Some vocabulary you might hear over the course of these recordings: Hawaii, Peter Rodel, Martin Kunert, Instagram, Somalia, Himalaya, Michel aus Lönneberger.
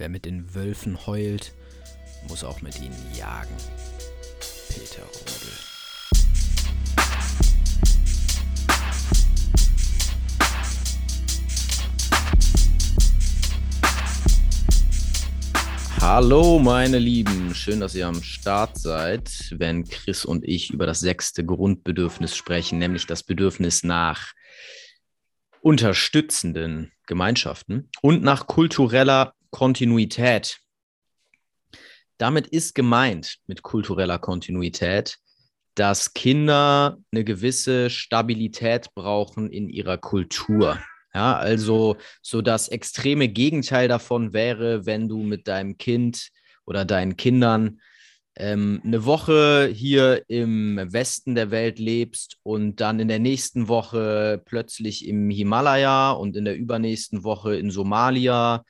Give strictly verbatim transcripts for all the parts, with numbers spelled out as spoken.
Wer mit den Wölfen heult, muss auch mit ihnen jagen. Peter Rodel. Hallo meine Lieben, schön, dass ihr am Start seid, wenn Chris und ich über das sechste Grundbedürfnis sprechen, nämlich das Bedürfnis nach unterstützenden Gemeinschaften und nach kultureller Kontinuität. Damit ist gemeint, mit kultureller Kontinuität, dass Kinder eine gewisse Stabilität brauchen in ihrer Kultur. Ja, also so das extreme Gegenteil davon wäre, wenn du mit deinem Kind oder deinen Kindern ähm, eine Woche hier im Westen der Welt lebst und dann in der nächsten Woche plötzlich im Himalaya und in der übernächsten Woche in Somalia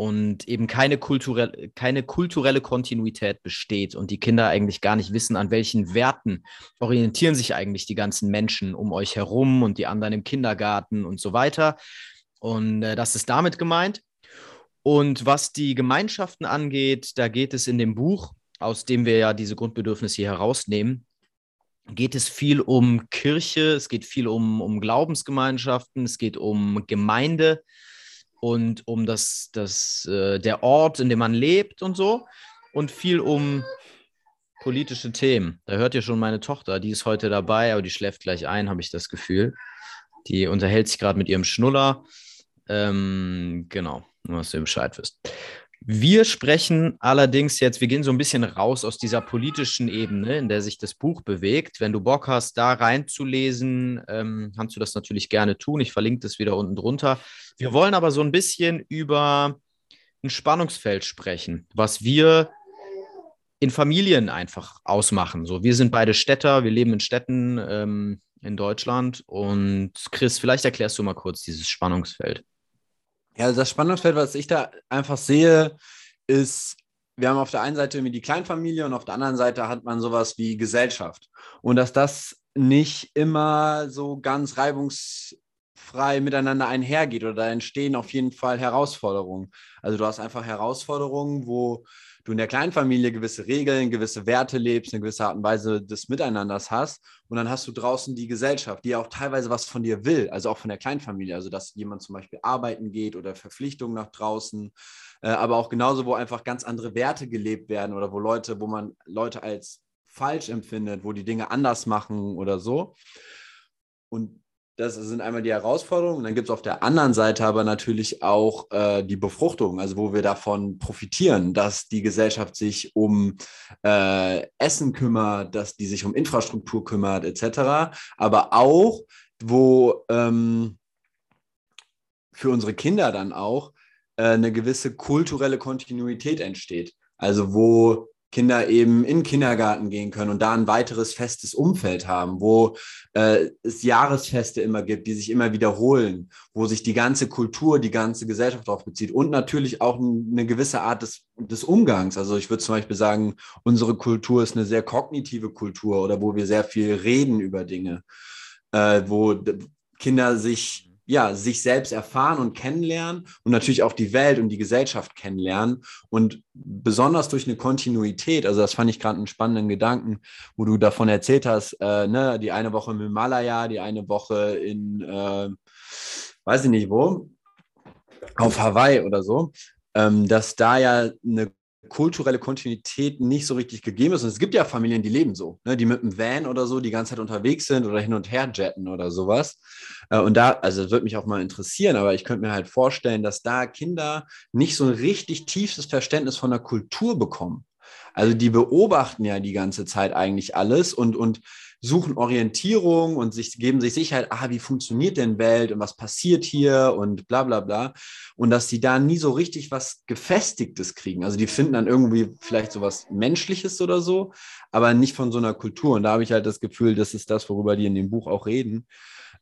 und eben keine kulturelle, keine kulturelle Kontinuität besteht und die Kinder eigentlich gar nicht wissen, an welchen Werten orientieren sich eigentlich die ganzen Menschen um euch herum und die anderen im Kindergarten und so weiter. Und äh, das ist damit gemeint. Und was die Gemeinschaften angeht, da geht es in dem Buch, aus dem wir ja diese Grundbedürfnisse hier herausnehmen, geht es viel um Kirche, es geht viel um, um Glaubensgemeinschaften, es geht um Gemeinde und um das, das, äh, der Ort, in dem man lebt und so, und viel um politische Themen. Da hört ihr schon meine Tochter, die ist heute dabei, aber die schläft gleich ein, habe ich das Gefühl. Die unterhält sich gerade mit ihrem Schnuller. Ähm, genau, nur dass ihr Bescheid wisst. Wir sprechen allerdings jetzt, wir gehen so ein bisschen raus aus dieser politischen Ebene, in der sich das Buch bewegt. Wenn du Bock hast, da reinzulesen, ähm, kannst du das natürlich gerne tun. Ich verlinke das wieder unten drunter. Wir wollen aber so ein bisschen über ein Spannungsfeld sprechen, was wir in Familien einfach ausmachen. So, wir sind beide Städter, wir leben in Städten ähm, in Deutschland. Und Chris, vielleicht erklärst du mal kurz dieses Spannungsfeld. Ja, das Spannungsfeld, was ich da einfach sehe, ist, wir haben auf der einen Seite irgendwie die Kleinfamilie und auf der anderen Seite hat man sowas wie Gesellschaft. Und dass das nicht immer so ganz reibungsfrei miteinander einhergeht, oder da entstehen auf jeden Fall Herausforderungen. Also du hast einfach Herausforderungen, wo du in der Kleinfamilie gewisse Regeln, gewisse Werte lebst, eine gewisse Art und Weise des Miteinanders hast. Und dann hast du draußen die Gesellschaft, die auch teilweise was von dir will, also auch von der Kleinfamilie. Also dass jemand zum Beispiel arbeiten geht oder Verpflichtungen nach draußen, äh, aber auch genauso, wo einfach ganz andere Werte gelebt werden oder wo Leute, wo man Leute als falsch empfindet, wo die Dinge anders machen oder so. Und das sind einmal die Herausforderungen. Und dann gibt es auf der anderen Seite aber natürlich auch äh, die Befruchtung, also wo wir davon profitieren, dass die Gesellschaft sich um äh, Essen kümmert, dass die sich um Infrastruktur kümmert et cetera. Aber auch, wo ähm, für unsere Kinder dann auch äh, eine gewisse kulturelle Kontinuität entsteht. Also wo Kinder eben in den Kindergarten gehen können und da ein weiteres festes Umfeld haben, wo äh, es Jahresfeste immer gibt, die sich immer wiederholen, wo sich die ganze Kultur, die ganze Gesellschaft darauf bezieht und natürlich auch eine gewisse Art des, des Umgangs. Also ich würde zum Beispiel sagen, unsere Kultur ist eine sehr kognitive Kultur oder wo wir sehr viel reden über Dinge, äh, wo Kinder sich ja, sich selbst erfahren und kennenlernen und natürlich auch die Welt und die Gesellschaft kennenlernen und besonders durch eine Kontinuität, also das fand ich gerade einen spannenden Gedanken, wo du davon erzählt hast, äh, ne, die eine Woche im Himalaya, die eine Woche in, äh, weiß ich nicht wo, auf Hawaii oder so, ähm, dass da ja eine kulturelle Kontinuität nicht so richtig gegeben ist. Und es gibt ja Familien, die leben so, ne? Die mit einem Van oder so die ganze Zeit unterwegs sind oder hin und her jetten oder sowas. Und da, also das würde mich auch mal interessieren, aber ich könnte mir halt vorstellen, dass da Kinder nicht so ein richtig tiefes Verständnis von der Kultur bekommen. Also die beobachten ja die ganze Zeit eigentlich alles und, und suchen Orientierung und sich, geben sich Sicherheit, ah, wie funktioniert denn Welt und was passiert hier und bla bla bla. Und dass die da nie so richtig was Gefestigtes kriegen. Also die finden dann irgendwie vielleicht so was Menschliches oder so, aber nicht von so einer Kultur. Und da habe ich halt das Gefühl, das ist das, worüber die in dem Buch auch reden.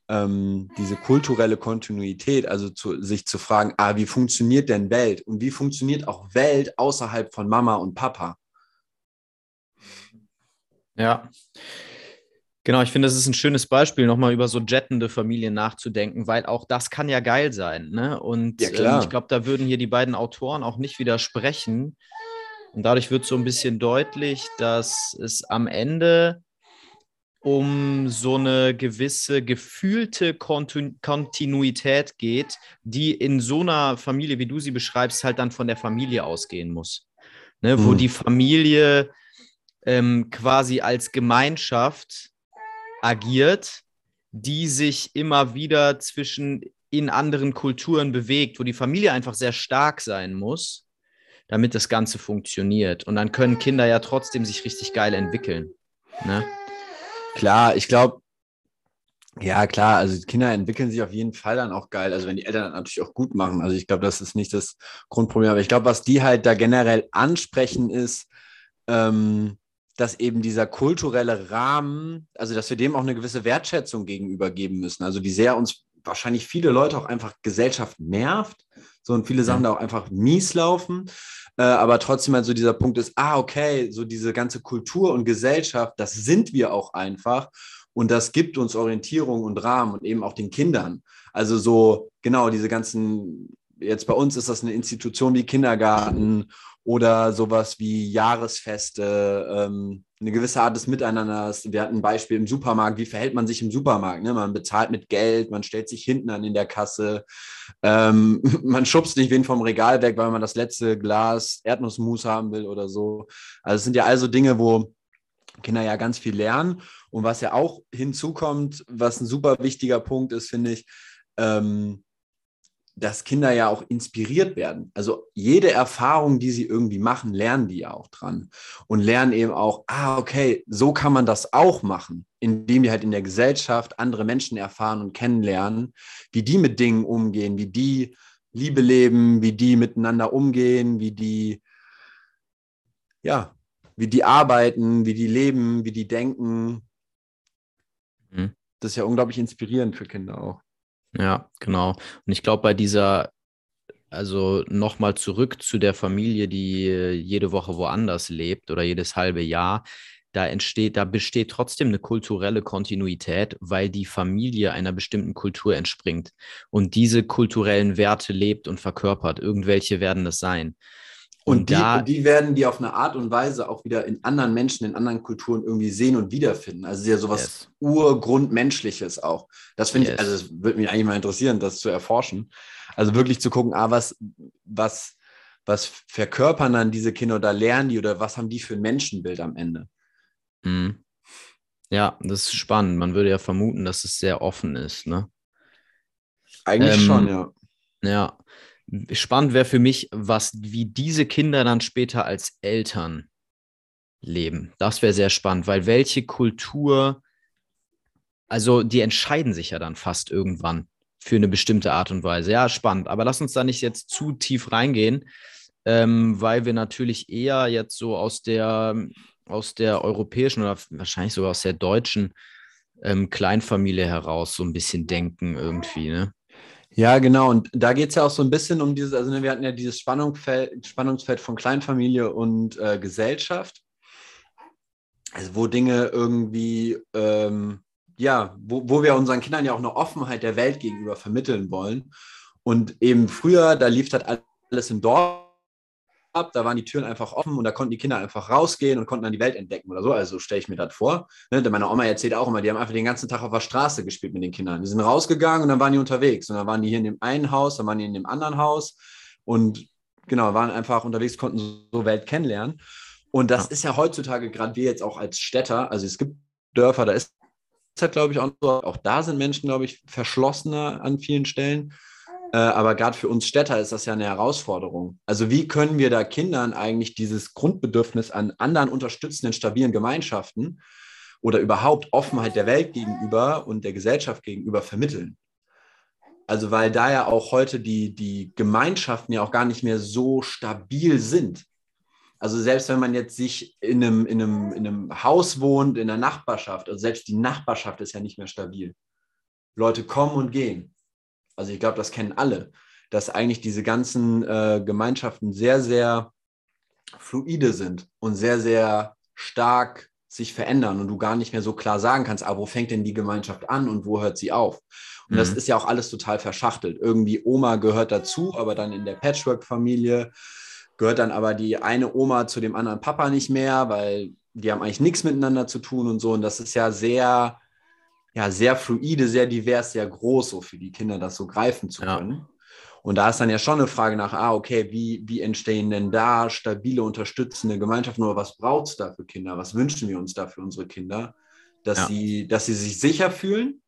Ähm, diese kulturelle Kontinuität, also zu, sich zu fragen, ah, wie funktioniert denn Welt und wie funktioniert auch Welt außerhalb von Mama und Papa? Ja, Genau, ich finde, das ist ein schönes Beispiel, nochmal über so jettende Familien nachzudenken, weil auch das kann ja geil sein, ne? Und ja, klar. Ähm, ich glaube, da würden hier die beiden Autoren auch nicht widersprechen. Und dadurch wird so ein bisschen deutlich, dass es am Ende um so eine gewisse gefühlte Kontin- Kontinuität geht, die in so einer Familie, wie du sie beschreibst, halt dann von der Familie ausgehen muss. Ne? Mhm. Wo die Familie ähm, quasi als Gemeinschaft agiert, die sich immer wieder zwischen in anderen Kulturen bewegt, wo die Familie einfach sehr stark sein muss, damit das Ganze funktioniert. Und dann können Kinder ja trotzdem sich richtig geil entwickeln. Ne? Klar, ich glaube, ja klar, also Kinder entwickeln sich auf jeden Fall dann auch geil, also wenn die Eltern natürlich auch gut machen, also ich glaube, das ist nicht das Grundproblem, aber ich glaube, was die halt da generell ansprechen ist, ähm, dass eben dieser kulturelle Rahmen, also dass wir dem auch eine gewisse Wertschätzung gegenüber geben müssen, also wie sehr uns wahrscheinlich viele Leute auch einfach Gesellschaft nervt, so und viele Sachen da auch einfach mies laufen, äh, aber trotzdem halt so dieser Punkt ist, ah okay, so diese ganze Kultur und Gesellschaft, das sind wir auch einfach und das gibt uns Orientierung und Rahmen und eben auch den Kindern, also so genau diese ganzen, jetzt bei uns ist das eine Institution wie Kindergarten oder sowas wie Jahresfeste, ähm, eine gewisse Art des Miteinanders. Wir hatten ein Beispiel im Supermarkt, wie verhält man sich im Supermarkt? Ne? Man bezahlt mit Geld, man stellt sich hinten an in der Kasse, ähm, man schubst nicht wen vom Regal weg, weil man das letzte Glas Erdnussmus haben will oder so. Also es sind ja also Dinge, wo Kinder ja ganz viel lernen. Und was ja auch hinzukommt, was ein super wichtiger Punkt ist, finde ich, ähm, dass Kinder ja auch inspiriert werden. Also jede Erfahrung, die sie irgendwie machen, lernen die ja auch dran. Und lernen eben auch, ah, okay, so kann man das auch machen, indem die halt in der Gesellschaft andere Menschen erfahren und kennenlernen, wie die mit Dingen umgehen, wie die Liebe leben, wie die miteinander umgehen, wie die, ja, wie die arbeiten, wie die leben, wie die denken. Mhm. Das ist ja unglaublich inspirierend für Kinder auch. Ja, genau. Und ich glaube, bei dieser, also nochmal zurück zu der Familie, die jede Woche woanders lebt oder jedes halbe Jahr, da entsteht, da besteht trotzdem eine kulturelle Kontinuität, weil die Familie einer bestimmten Kultur entspringt und diese kulturellen Werte lebt und verkörpert. Irgendwelche werden das sein. Und, und, die, da, und die werden die auf eine Art und Weise auch wieder in anderen Menschen, in anderen Kulturen irgendwie sehen und wiederfinden. Also es ist ja sowas yes. Urgrundmenschliches auch. Das finde yes. ich, also es würde mich eigentlich mal interessieren, das zu erforschen. Also wirklich zu gucken, ah, was, was, was verkörpern dann diese Kinder oder lernen die oder was haben die für ein Menschenbild am Ende? Mhm. Ja, das ist spannend. Man würde ja vermuten, dass es sehr offen ist, ne? Eigentlich ähm, schon, ja. Ja. Spannend wäre für mich, was, wie diese Kinder dann später als Eltern leben. Das wäre sehr spannend, weil welche Kultur, also die entscheiden sich ja dann fast irgendwann für eine bestimmte Art und Weise. Ja, spannend, aber lass uns da nicht jetzt zu tief reingehen, ähm, weil wir natürlich eher jetzt so aus der, aus der europäischen oder wahrscheinlich sogar aus der deutschen ähm, Kleinfamilie heraus so ein bisschen denken irgendwie, ne? Ja, genau. Und da geht es ja auch so ein bisschen um dieses, also wir hatten ja dieses Spannungsfeld, Spannungsfeld von Kleinfamilie und äh, Gesellschaft, also wo Dinge irgendwie, ähm, ja, wo, wo wir unseren Kindern ja auch eine Offenheit der Welt gegenüber vermitteln wollen. Und eben früher, da lief halt alles im Dorf ab, da waren die Türen einfach offen und da konnten die Kinder einfach rausgehen und konnten dann die Welt entdecken oder so. Also stelle ich mir das vor. Ne? Meine Oma erzählt auch immer, die haben einfach den ganzen Tag auf der Straße gespielt mit den Kindern. Die sind rausgegangen und dann waren die unterwegs. Und dann waren die hier in dem einen Haus, dann waren die in dem anderen Haus und genau, waren einfach unterwegs, konnten so Welt kennenlernen. Und das ist ja heutzutage gerade wir jetzt auch als Städter, also es gibt Dörfer, da ist das, glaube ich, auch so. Auch da sind Menschen, glaube ich, verschlossener an vielen Stellen. Aber gerade für uns Städter ist das ja eine Herausforderung. Also wie können wir da Kindern eigentlich dieses Grundbedürfnis an anderen unterstützenden, stabilen Gemeinschaften oder überhaupt Offenheit der Welt gegenüber und der Gesellschaft gegenüber vermitteln? Also weil da ja auch heute die, die Gemeinschaften ja auch gar nicht mehr so stabil sind. Also selbst wenn man jetzt sich in einem, in einem, in einem Haus wohnt, in der Nachbarschaft, also selbst die Nachbarschaft ist ja nicht mehr stabil. Leute kommen und gehen. Also ich glaube, das kennen alle, dass eigentlich diese ganzen äh, Gemeinschaften sehr, sehr fluide sind und sehr, sehr stark sich verändern und du gar nicht mehr so klar sagen kannst, aber wo fängt denn die Gemeinschaft an und wo hört sie auf? Und mhm. das ist ja auch alles total verschachtelt. Irgendwie Oma gehört dazu, aber dann in der Patchwork-Familie gehört dann aber die eine Oma zu dem anderen Papa nicht mehr, weil die haben eigentlich nichts miteinander zu tun und so. Und das ist ja sehr, ja, sehr fluide, sehr divers, sehr groß, so für die Kinder das so greifen zu können. Ja. Und da ist dann ja schon eine Frage nach, ah, okay, wie, wie entstehen denn da stabile, unterstützende Gemeinschaften oder was braucht es da für Kinder? Was wünschen wir uns da für unsere Kinder? Dass, ja. sie, dass sie sich sicher fühlen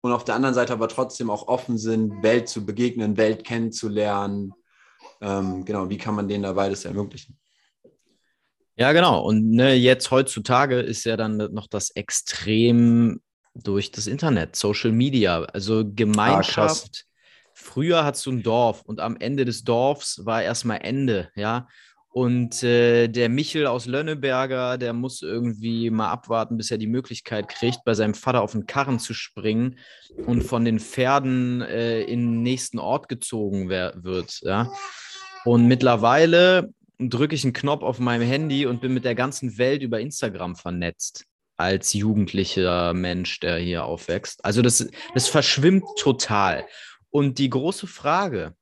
und auf der anderen Seite aber trotzdem auch offen sind, Welt zu begegnen, Welt kennenzulernen. Ähm, genau, wie kann man denen da beides ermöglichen? Ja, genau. Und ne, jetzt heutzutage ist ja dann noch das Extrem durch das Internet, Social Media, also Gemeinschaft. Ah, früher hattest du ein Dorf und am Ende des Dorfs war erstmal Ende, ja. Und äh, der Michel aus Lönneberger, der muss irgendwie mal abwarten, bis er die Möglichkeit kriegt, bei seinem Vater auf den Karren zu springen und von den Pferden äh, in den nächsten Ort gezogen wer- wird, ja. Und mittlerweile drücke ich einen Knopf auf meinem Handy und bin mit der ganzen Welt über Instagram vernetzt, als jugendlicher Mensch, der hier aufwächst. Also das, das verschwimmt total. Und die große Frage,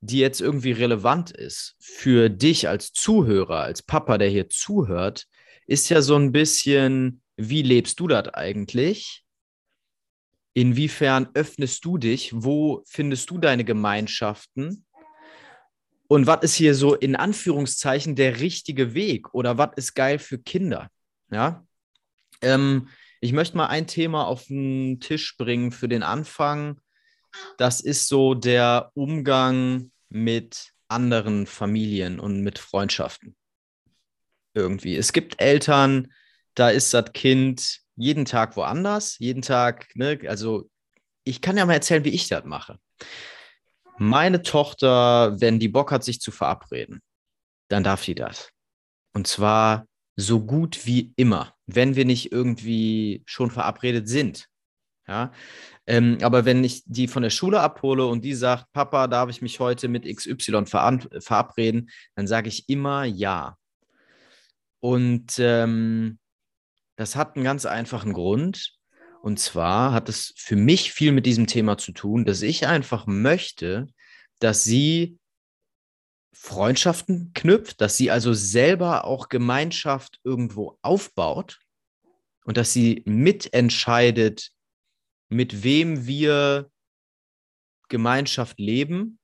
die jetzt irgendwie relevant ist für dich als Zuhörer, als Papa, der hier zuhört, ist ja so ein bisschen, wie lebst du das eigentlich? Inwiefern öffnest du dich? Wo findest du deine Gemeinschaften? Und was ist hier so in Anführungszeichen der richtige Weg? Oder was ist geil für Kinder? Ja? Ähm, ich möchte mal ein Thema auf den Tisch bringen für den Anfang. Das ist so der Umgang mit anderen Familien und mit Freundschaften. Irgendwie. Es gibt Eltern, da ist das Kind jeden Tag woanders, jeden Tag, ne, also ich kann ja mal erzählen, wie ich das mache. Meine Tochter, wenn die Bock hat, sich zu verabreden, dann darf die das. Und zwar so gut wie immer, wenn wir nicht irgendwie schon verabredet sind. Ja, ähm, aber wenn ich die von der Schule abhole und die sagt, Papa, darf ich mich heute mit X Y ver- verabreden, dann sage ich immer ja. Und ähm, das hat einen ganz einfachen Grund. Und zwar hat es für mich viel mit diesem Thema zu tun, dass ich einfach möchte, dass sie Freundschaften knüpft, dass sie also selber auch Gemeinschaft irgendwo aufbaut und dass sie mitentscheidet, mit wem wir Gemeinschaft leben,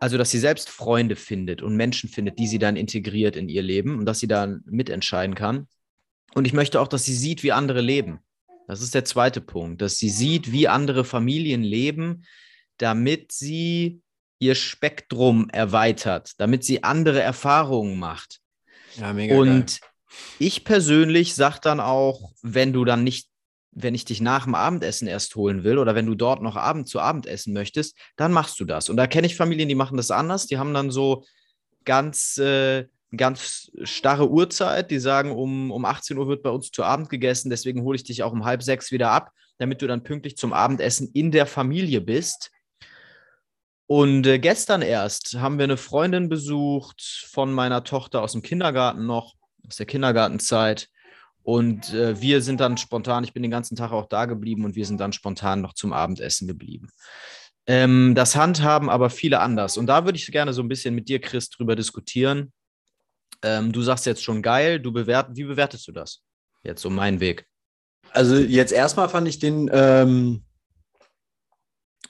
also dass sie selbst Freunde findet und Menschen findet, die sie dann integriert in ihr Leben und dass sie dann mitentscheiden kann. Und ich möchte auch, dass sie sieht, wie andere leben. Das ist der zweite Punkt, dass sie sieht, wie andere Familien leben, damit sie ihr Spektrum erweitert, damit sie andere Erfahrungen macht. Ja, mega und geil. Ich persönlich sage dann auch, wenn du dann nicht wenn ich dich nach dem Abendessen erst holen will oder wenn du dort noch Abend zu Abend essen möchtest, dann machst du das. Und da kenne ich Familien, die machen das anders. Die haben dann so ganz, äh, ganz starre Uhrzeit. Die sagen, um, um achtzehn Uhr wird bei uns zu Abend gegessen. Deswegen hole ich dich auch um halb sechs wieder ab, damit du dann pünktlich zum Abendessen in der Familie bist. Und äh, gestern erst haben wir eine Freundin besucht von meiner Tochter aus dem Kindergarten noch, aus der Kindergartenzeit. Und äh, wir sind dann spontan, ich bin den ganzen Tag auch da geblieben und wir sind dann spontan noch zum Abendessen geblieben. Ähm, das handhaben aber viele anders. Und da würde ich gerne so ein bisschen mit dir, Chris, drüber diskutieren. Ähm, du sagst jetzt schon geil, du bewert, wie bewertest du das? Jetzt so mein Weg. Also jetzt erstmal fand ich den, ähm,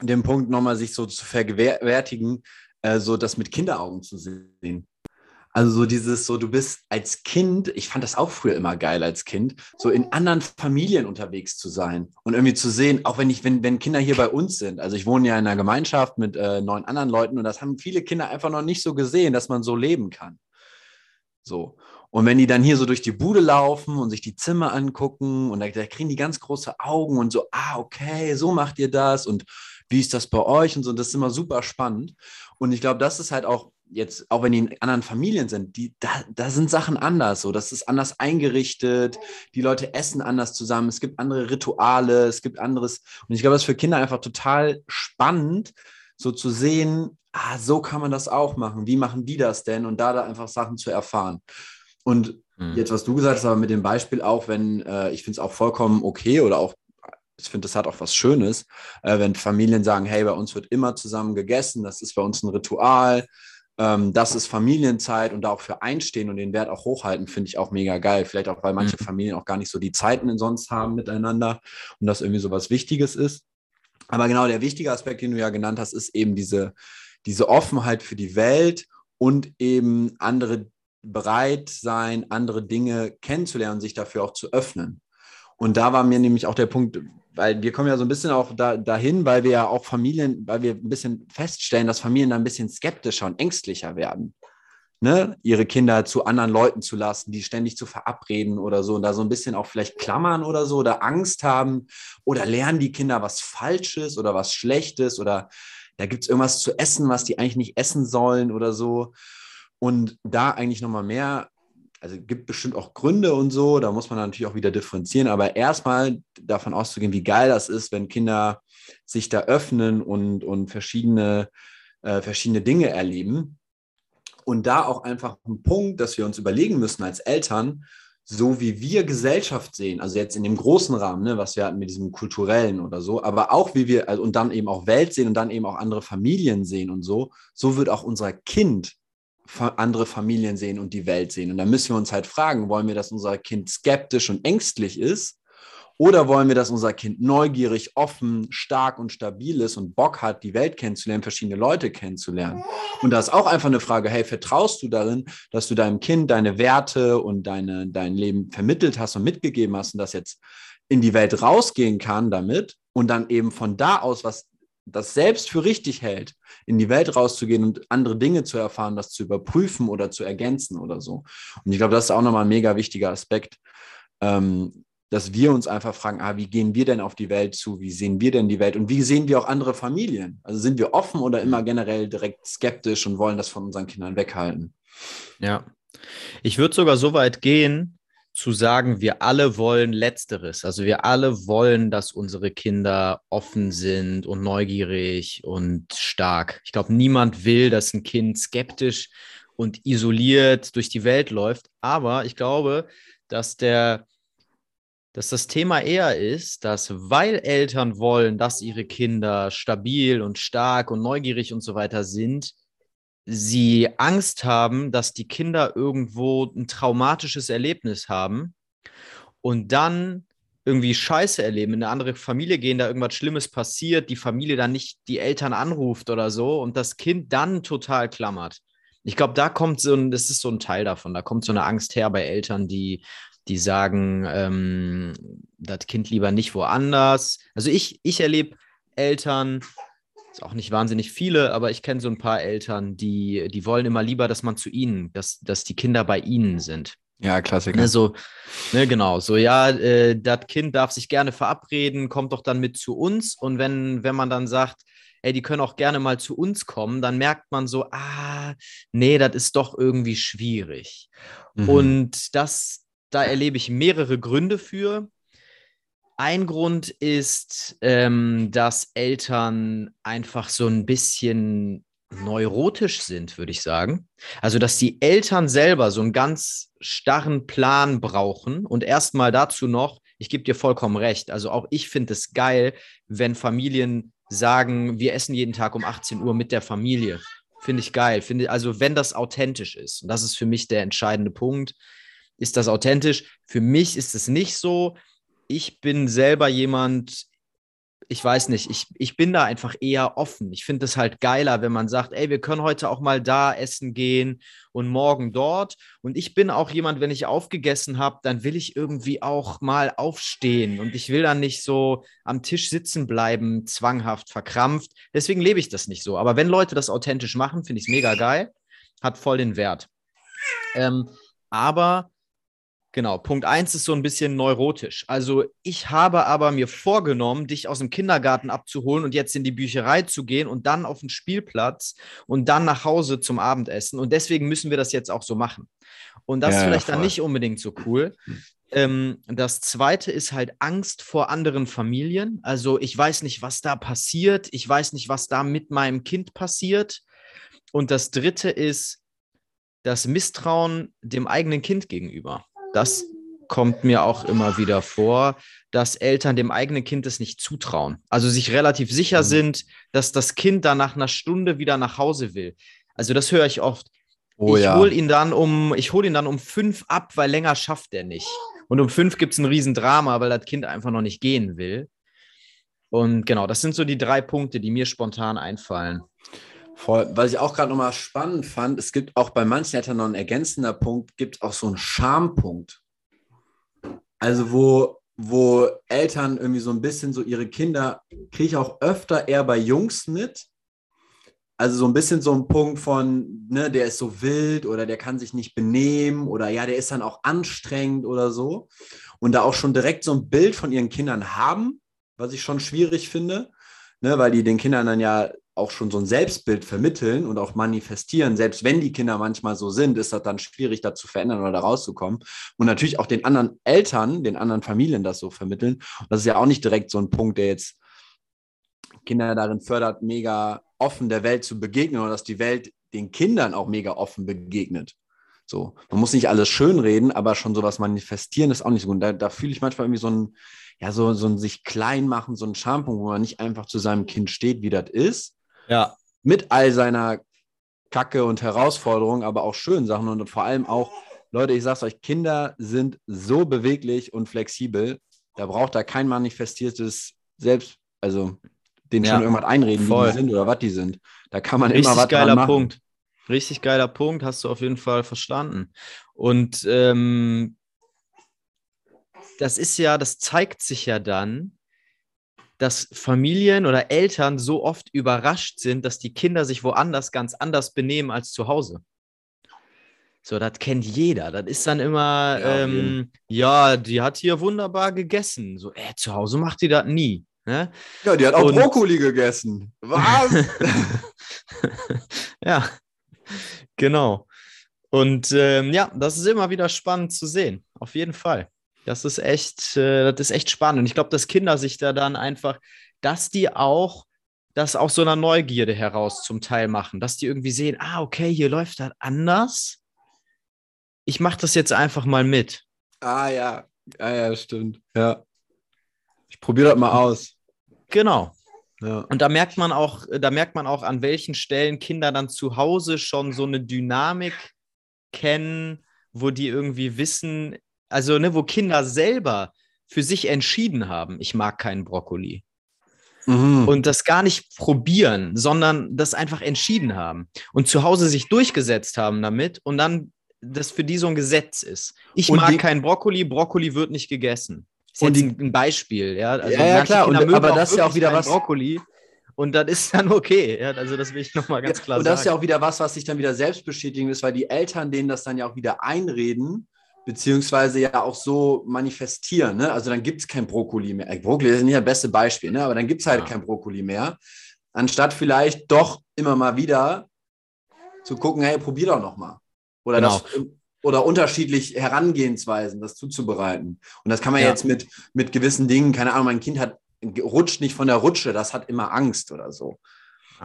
den Punkt nochmal, sich so zu vergewertigen, äh, so das mit Kinderaugen zu sehen. Also so dieses, so du bist als Kind, ich fand das auch früher immer geil als Kind, so in anderen Familien unterwegs zu sein und irgendwie zu sehen, auch wenn ich, wenn, wenn Kinder hier bei uns sind, also ich wohne ja in einer Gemeinschaft mit äh, neun anderen Leuten und das haben viele Kinder einfach noch nicht so gesehen, dass man so leben kann. So. Und wenn die dann hier so durch die Bude laufen und sich die Zimmer angucken und da, da kriegen die ganz große Augen und so, ah, okay, so macht ihr das und wie ist das bei euch und so, das ist immer super spannend. Und ich glaube, das ist halt auch jetzt, auch wenn die in anderen Familien sind, die, da, da sind Sachen anders, so, das ist anders eingerichtet, die Leute essen anders zusammen, es gibt andere Rituale, es gibt anderes und ich glaube, das ist für Kinder einfach total spannend, so zu sehen, ah, so kann man das auch machen, wie machen die das denn und da, da einfach Sachen zu erfahren und Hm. Jetzt, was du gesagt hast, aber mit dem Beispiel auch, wenn, äh, ich finde es auch vollkommen okay oder auch, ich finde, das hat auch was Schönes, äh, wenn Familien sagen, hey, bei uns wird immer zusammen gegessen, das ist bei uns ein Ritual, ähm, das ist Familienzeit und da auch für einstehen und den Wert auch hochhalten, finde ich auch mega geil. Vielleicht auch, weil manche mhm. Familien auch gar nicht so die Zeiten sonst haben miteinander und das irgendwie so was Wichtiges ist. Aber genau, der wichtige Aspekt, den du ja genannt hast, ist eben diese, diese Offenheit für die Welt und eben andere bereit sein, andere Dinge kennenzulernen und sich dafür auch zu öffnen. Und da war mir nämlich auch der Punkt, weil wir kommen ja so ein bisschen auch da, dahin, weil wir ja auch Familien, weil wir ein bisschen feststellen, dass Familien dann ein bisschen skeptischer und ängstlicher werden, ne? Ihre Kinder zu anderen Leuten zu lassen, die ständig zu verabreden oder so und da so ein bisschen auch vielleicht klammern oder so oder Angst haben oder lernen die Kinder was Falsches oder was Schlechtes oder da gibt es irgendwas zu essen, was die eigentlich nicht essen sollen oder so. Und da eigentlich nochmal mehr, also gibt bestimmt auch Gründe und so, da muss man natürlich auch wieder differenzieren, aber erstmal davon auszugehen, wie geil das ist, wenn Kinder sich da öffnen und, und verschiedene, äh, verschiedene Dinge erleben. Und da auch einfach ein Punkt, dass wir uns überlegen müssen als Eltern, so wie wir Gesellschaft sehen, also jetzt in dem großen Rahmen, ne, was wir hatten mit diesem kulturellen oder so, aber auch wie wir, also, und dann eben auch Welt sehen und dann eben auch andere Familien sehen und so, so wird auch unser Kind andere Familien sehen und die Welt sehen. Und da müssen wir uns halt fragen, wollen wir, dass unser Kind skeptisch und ängstlich ist oder wollen wir, dass unser Kind neugierig, offen, stark und stabil ist und Bock hat, die Welt kennenzulernen, verschiedene Leute kennenzulernen. Und da ist auch einfach eine Frage, hey, vertraust du darin, dass du deinem Kind deine Werte und deine, dein Leben vermittelt hast und mitgegeben hast und das jetzt in die Welt rausgehen kann damit und dann eben von da aus was das selbst für richtig hält, in die Welt rauszugehen und andere Dinge zu erfahren, das zu überprüfen oder zu ergänzen oder so. Und ich glaube, das ist auch nochmal ein mega wichtiger Aspekt, ähm, dass wir uns einfach fragen, ah, wie gehen wir denn auf die Welt zu, wie sehen wir denn die Welt und wie sehen wir auch andere Familien? Also sind wir offen oder immer generell direkt skeptisch und wollen das von unseren Kindern weghalten? Ja, ich würde sogar so weit gehen, zu sagen, wir alle wollen Letzteres. Also wir alle wollen, dass unsere Kinder offen sind und neugierig und stark. Ich glaube, niemand will, dass ein Kind skeptisch und isoliert durch die Welt läuft. Aber ich glaube, dass der, dass das Thema eher ist, dass weil Eltern wollen, dass ihre Kinder stabil und stark und neugierig und so weiter sind, sie Angst haben, dass die Kinder irgendwo ein traumatisches Erlebnis haben und dann irgendwie Scheiße erleben, in eine andere Familie gehen, da irgendwas Schlimmes passiert, die Familie dann nicht die Eltern anruft oder so und das Kind dann total klammert. Ich glaube, da kommt so ein, das ist so ein Teil davon, da kommt so eine Angst her bei Eltern, die, die sagen, ähm, das Kind lieber nicht woanders. Also ich, ich erlebe Eltern, auch nicht wahnsinnig viele, aber ich kenne so ein paar Eltern, die, die wollen immer lieber, dass man zu ihnen, dass, dass die Kinder bei ihnen sind. Ja, Klassiker. Ne, so, ne, genau, so ja, äh, das Kind darf sich gerne verabreden, kommt doch dann mit zu uns und wenn, wenn man dann sagt, ey, die können auch gerne mal zu uns kommen, dann merkt man so, ah, nee, das ist doch irgendwie schwierig. Mhm. Und das, da erlebe ich mehrere Gründe für. Ein Grund ist, ähm, dass Eltern einfach so ein bisschen neurotisch sind, würde ich sagen. Also, dass die Eltern selber so einen ganz starren Plan brauchen und erstmal dazu noch, ich gebe dir vollkommen recht, also auch ich finde es geil, wenn Familien sagen, wir essen jeden Tag um achtzehn Uhr mit der Familie. Finde ich geil. Finde, also, wenn das authentisch ist, und das ist für mich der entscheidende Punkt, ist das authentisch? Für mich ist es nicht so. Ich bin selber jemand, ich weiß nicht, ich, ich bin da einfach eher offen. Ich finde es halt geiler, wenn man sagt, ey, wir können heute auch mal da essen gehen und morgen dort. Und ich bin auch jemand, wenn ich aufgegessen habe, dann will ich irgendwie auch mal aufstehen. Und ich will dann nicht so am Tisch sitzen bleiben, zwanghaft, verkrampft. Deswegen lebe ich das nicht so. Aber wenn Leute das authentisch machen, finde ich es mega geil. Hat voll den Wert. Ähm, aber... Genau, Punkt eins ist so ein bisschen neurotisch. Also ich habe aber mir vorgenommen, dich aus dem Kindergarten abzuholen und jetzt in die Bücherei zu gehen und dann auf den Spielplatz und dann nach Hause zum Abendessen. Und deswegen müssen wir das jetzt auch so machen. Und das ja, ist vielleicht voll. Dann nicht unbedingt so cool. Ähm, das Zweite ist halt Angst vor anderen Familien. Also ich weiß nicht, was da passiert. Ich weiß nicht, was da mit meinem Kind passiert. Und das Dritte ist, das Misstrauen dem eigenen Kind gegenüber. Das kommt mir auch immer wieder vor, dass Eltern dem eigenen Kind es nicht zutrauen. Also sich relativ sicher sind, dass das Kind dann nach einer Stunde wieder nach Hause will. Also das höre ich oft. Oh, ich ja. hole ihn dann um, ich hole ihn dann um fünf ab, weil länger schafft er nicht. Und um fünf gibt es ein Riesendrama, weil das Kind einfach noch nicht gehen will. Und genau, das sind so die drei Punkte, die mir spontan einfallen. Voll. Was ich auch gerade nochmal spannend fand, es gibt auch bei manchen Eltern noch ein ergänzender Punkt, gibt auch so einen Schampunkt. Also wo, wo Eltern irgendwie so ein bisschen so ihre Kinder, kriege ich auch öfter eher bei Jungs mit. Also so ein bisschen so ein Punkt von, ne, der ist so wild oder der kann sich nicht benehmen oder ja, der ist dann auch anstrengend oder so. Und da auch schon direkt so ein Bild von ihren Kindern haben, was ich schon schwierig finde, ne, weil die den Kindern dann ja auch schon so ein Selbstbild vermitteln und auch manifestieren. Selbst wenn die Kinder manchmal so sind, ist das dann schwierig, da zu verändern oder da rauszukommen. Und natürlich auch den anderen Eltern, den anderen Familien das so vermitteln. Und das ist ja auch nicht direkt so ein Punkt, der jetzt Kinder darin fördert, mega offen der Welt zu begegnen oder dass die Welt den Kindern auch mega offen begegnet. So, man muss nicht alles schönreden, aber schon sowas manifestieren ist auch nicht so gut. Da, da fühle ich manchmal irgendwie so ein, ja, so, so ein sich klein machen, so ein Schampunkt, wo man nicht einfach zu seinem Kind steht, wie das ist. Ja. Mit all seiner Kacke und Herausforderungen, aber auch schönen Sachen und vor allem auch, Leute, ich sag's euch, Kinder sind so beweglich und flexibel, da braucht da kein manifestiertes Selbst, also denen ja, schon irgendwas einreden, voll. Wie die sind oder was die sind. Da kann man Richtig immer was geiler dran machen. Punkt. Richtig geiler Punkt, hast du auf jeden Fall verstanden. Und ähm, das ist ja, das zeigt sich ja dann, dass Familien oder Eltern so oft überrascht sind, dass die Kinder sich woanders ganz anders benehmen als zu Hause. So, das kennt jeder. Das ist dann immer, ja, ähm, ja die hat hier wunderbar gegessen. So, äh, zu Hause macht die das nie. Ne? Ja, die hat auch und, Brokkoli gegessen. Was? Ja, genau. Und ähm, ja, das ist immer wieder spannend zu sehen. Auf jeden Fall. Das ist echt, äh, das ist echt spannend. Und ich glaube, dass Kinder sich da dann einfach, dass die auch das aus so einer Neugierde heraus zum Teil machen, dass die irgendwie sehen, ah, okay, hier läuft das anders. Ich mache das jetzt einfach mal mit. Ah ja, ah, ja, stimmt. Ja. Ich probiere das mal aus. Genau. Ja. Und da merkt man auch, da merkt man auch, an welchen Stellen Kinder dann zu Hause schon so eine Dynamik kennen, wo die irgendwie wissen, also ne, wo Kinder selber für sich entschieden haben, ich mag keinen Brokkoli. Mhm. Und das gar nicht probieren, sondern das einfach entschieden haben und zu Hause sich durchgesetzt haben damit und dann das für die so ein Gesetz ist. Ich und mag die- keinen Brokkoli, Brokkoli wird nicht gegessen. Das ist und jetzt die- ein Beispiel. Ja, also ja, ja klar, und, aber das ist ja auch wieder was... Brokkoli. Und das ist dann okay. Ja, also das will ich nochmal ganz klar ja, und sagen. Und das ist ja auch wieder was, was sich dann wieder selbst bestätigen ist, weil die Eltern denen das dann ja auch wieder einreden, beziehungsweise ja auch so manifestieren, ne? Also dann gibt es kein Brokkoli mehr. Brokkoli ist nicht das beste Beispiel, ne? Aber dann gibt es halt ja. kein Brokkoli mehr. Anstatt vielleicht doch immer mal wieder zu gucken, hey, probier doch nochmal. Oder, genau. oder unterschiedlich Herangehensweisen, das zuzubereiten. Und das kann man ja. jetzt mit, mit gewissen Dingen, keine Ahnung, mein Kind hat rutscht nicht von der Rutsche, das hat immer Angst oder so.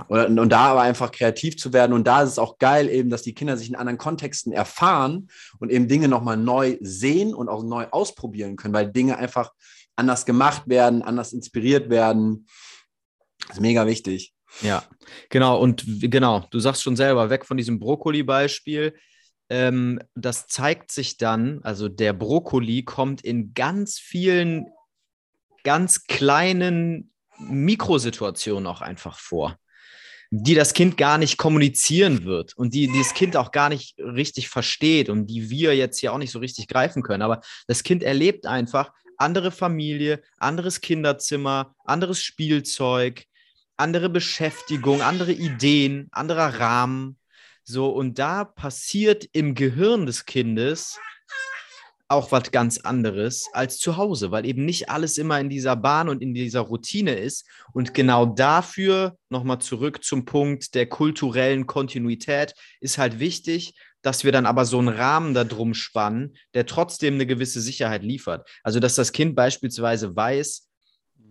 Oder, und da aber einfach kreativ zu werden und da ist es auch geil eben, dass die Kinder sich in anderen Kontexten erfahren und eben Dinge nochmal neu sehen und auch neu ausprobieren können, weil Dinge einfach anders gemacht werden, anders inspiriert werden. Das ist mega wichtig. Ja, genau und genau, du sagst schon selber, weg von diesem Brokkoli-Beispiel, ähm, das zeigt sich dann, also der Brokkoli kommt in ganz vielen, ganz kleinen Mikrosituationen auch einfach vor, die das Kind gar nicht kommunizieren wird und die, die das Kind auch gar nicht richtig versteht und die wir jetzt hier auch nicht so richtig greifen können. Aber das Kind erlebt einfach andere Familie, anderes Kinderzimmer, anderes Spielzeug, andere Beschäftigung, andere Ideen, anderer Rahmen. So, und da passiert im Gehirn des Kindes auch was ganz anderes als zu Hause, weil eben nicht alles immer in dieser Bahn und in dieser Routine ist. Und genau dafür, nochmal zurück zum Punkt der kulturellen Kontinuität, ist halt wichtig, dass wir dann aber so einen Rahmen da drum spannen, der trotzdem eine gewisse Sicherheit liefert. Also, dass das Kind beispielsweise weiß,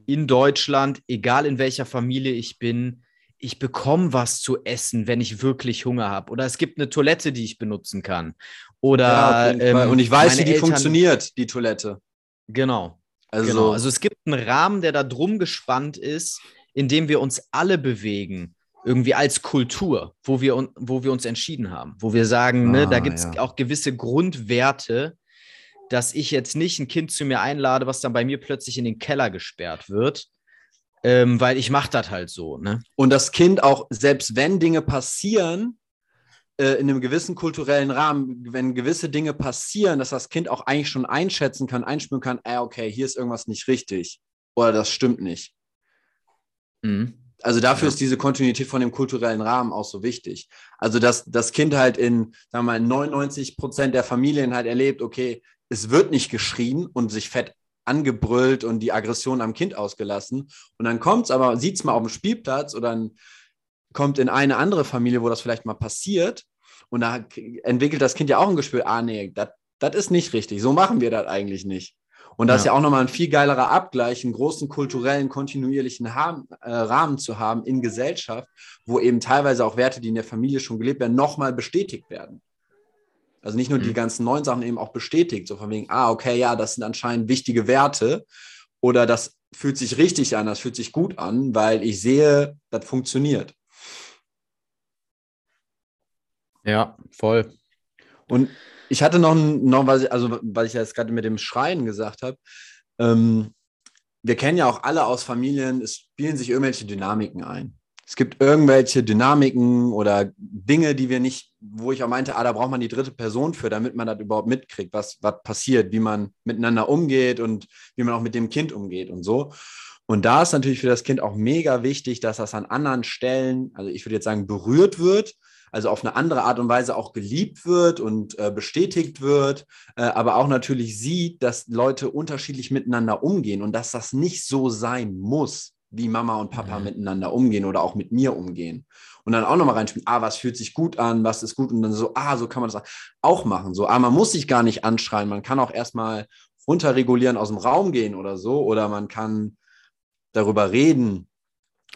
in Deutschland, egal in welcher Familie ich bin, ich bekomme was zu essen, wenn ich wirklich Hunger habe. Oder es gibt eine Toilette, die ich benutzen kann. Oder ja, ähm, und ich weiß, wie die Eltern... funktioniert, die Toilette. Genau. Also. genau. Also es gibt einen Rahmen, der da drum gespannt ist, in dem wir uns alle bewegen. Irgendwie als Kultur, wo wir, un- wo wir uns entschieden haben. Wo wir sagen, ah, ne, da gibt es ja. auch gewisse Grundwerte, dass ich jetzt nicht ein Kind zu mir einlade, was dann bei mir plötzlich in den Keller gesperrt wird. Ähm, weil ich mache das halt so, ne? Und das Kind auch, selbst wenn Dinge passieren, äh, in einem gewissen kulturellen Rahmen, wenn gewisse Dinge passieren, dass das Kind auch eigentlich schon einschätzen kann, einspüren kann, ah, okay, hier ist irgendwas nicht richtig oder das stimmt nicht. Mhm. Also dafür ja. ist diese Kontinuität von dem kulturellen Rahmen auch so wichtig. Also dass das Kind halt in, sagen wir mal, neunundneunzig Prozent der Familien halt erlebt, okay, es wird nicht geschrien und sich fett angebrüllt und die Aggression am Kind ausgelassen. Und dann kommt es aber, sieht es mal auf dem Spielplatz oder dann kommt in eine andere Familie, wo das vielleicht mal passiert. Und da entwickelt das Kind ja auch ein Gespür, ah nee, das ist nicht richtig, so machen wir das eigentlich nicht. Und das ja. ist ja auch nochmal ein viel geilerer Abgleich, einen großen kulturellen, kontinuierlichen Ham, äh, Rahmen zu haben in Gesellschaft, wo eben teilweise auch Werte, die in der Familie schon gelebt werden, nochmal bestätigt werden. Also nicht nur die ganzen neuen Sachen eben auch bestätigt, so von wegen, ah, okay, ja, das sind anscheinend wichtige Werte oder das fühlt sich richtig an, das fühlt sich gut an, weil ich sehe, das funktioniert. Ja, voll. Und ich hatte noch, noch was, also weil ich jetzt gerade mit dem Schreien gesagt habe, ähm, wir kennen ja auch alle aus Familien, es spielen sich irgendwelche Dynamiken ein. Es gibt irgendwelche Dynamiken oder Dinge, die wir nicht, wo ich auch meinte, ah, da braucht man die dritte Person für, damit man das überhaupt mitkriegt, was, was passiert, wie man miteinander umgeht und wie man auch mit dem Kind umgeht und so. Und da ist natürlich für das Kind auch mega wichtig, dass das an anderen Stellen, also ich würde jetzt sagen, berührt wird, also auf eine andere Art und Weise auch geliebt wird und äh, bestätigt wird, äh, aber auch natürlich sieht, dass Leute unterschiedlich miteinander umgehen und dass das nicht so sein muss, wie Mama und Papa mhm. miteinander umgehen oder auch mit mir umgehen. Und dann auch nochmal reinspielen, ah, was fühlt sich gut an, was ist gut und dann so, ah, so kann man das auch machen. So, ah, man muss sich gar nicht anschreien, man kann auch erstmal runterregulieren, aus dem Raum gehen oder so oder man kann darüber reden,